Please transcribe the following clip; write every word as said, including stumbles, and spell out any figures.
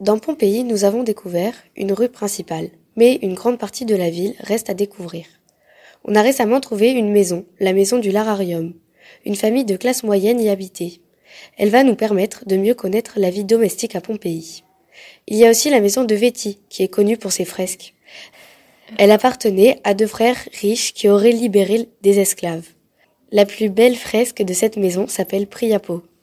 Dans Pompéi, nous avons découvert une rue principale, mais une grande partie de la ville reste à découvrir. On a récemment trouvé une maison, la maison du Lararium. Une famille de classe moyenne y habitait. Elle va nous permettre de mieux connaître la vie domestique à Pompéi. Il y a aussi la maison de Vettii, qui est connue pour ses fresques. Elle appartenait à deux frères riches qui auraient libéré des esclaves. La plus belle fresque de cette maison s'appelle Priapo.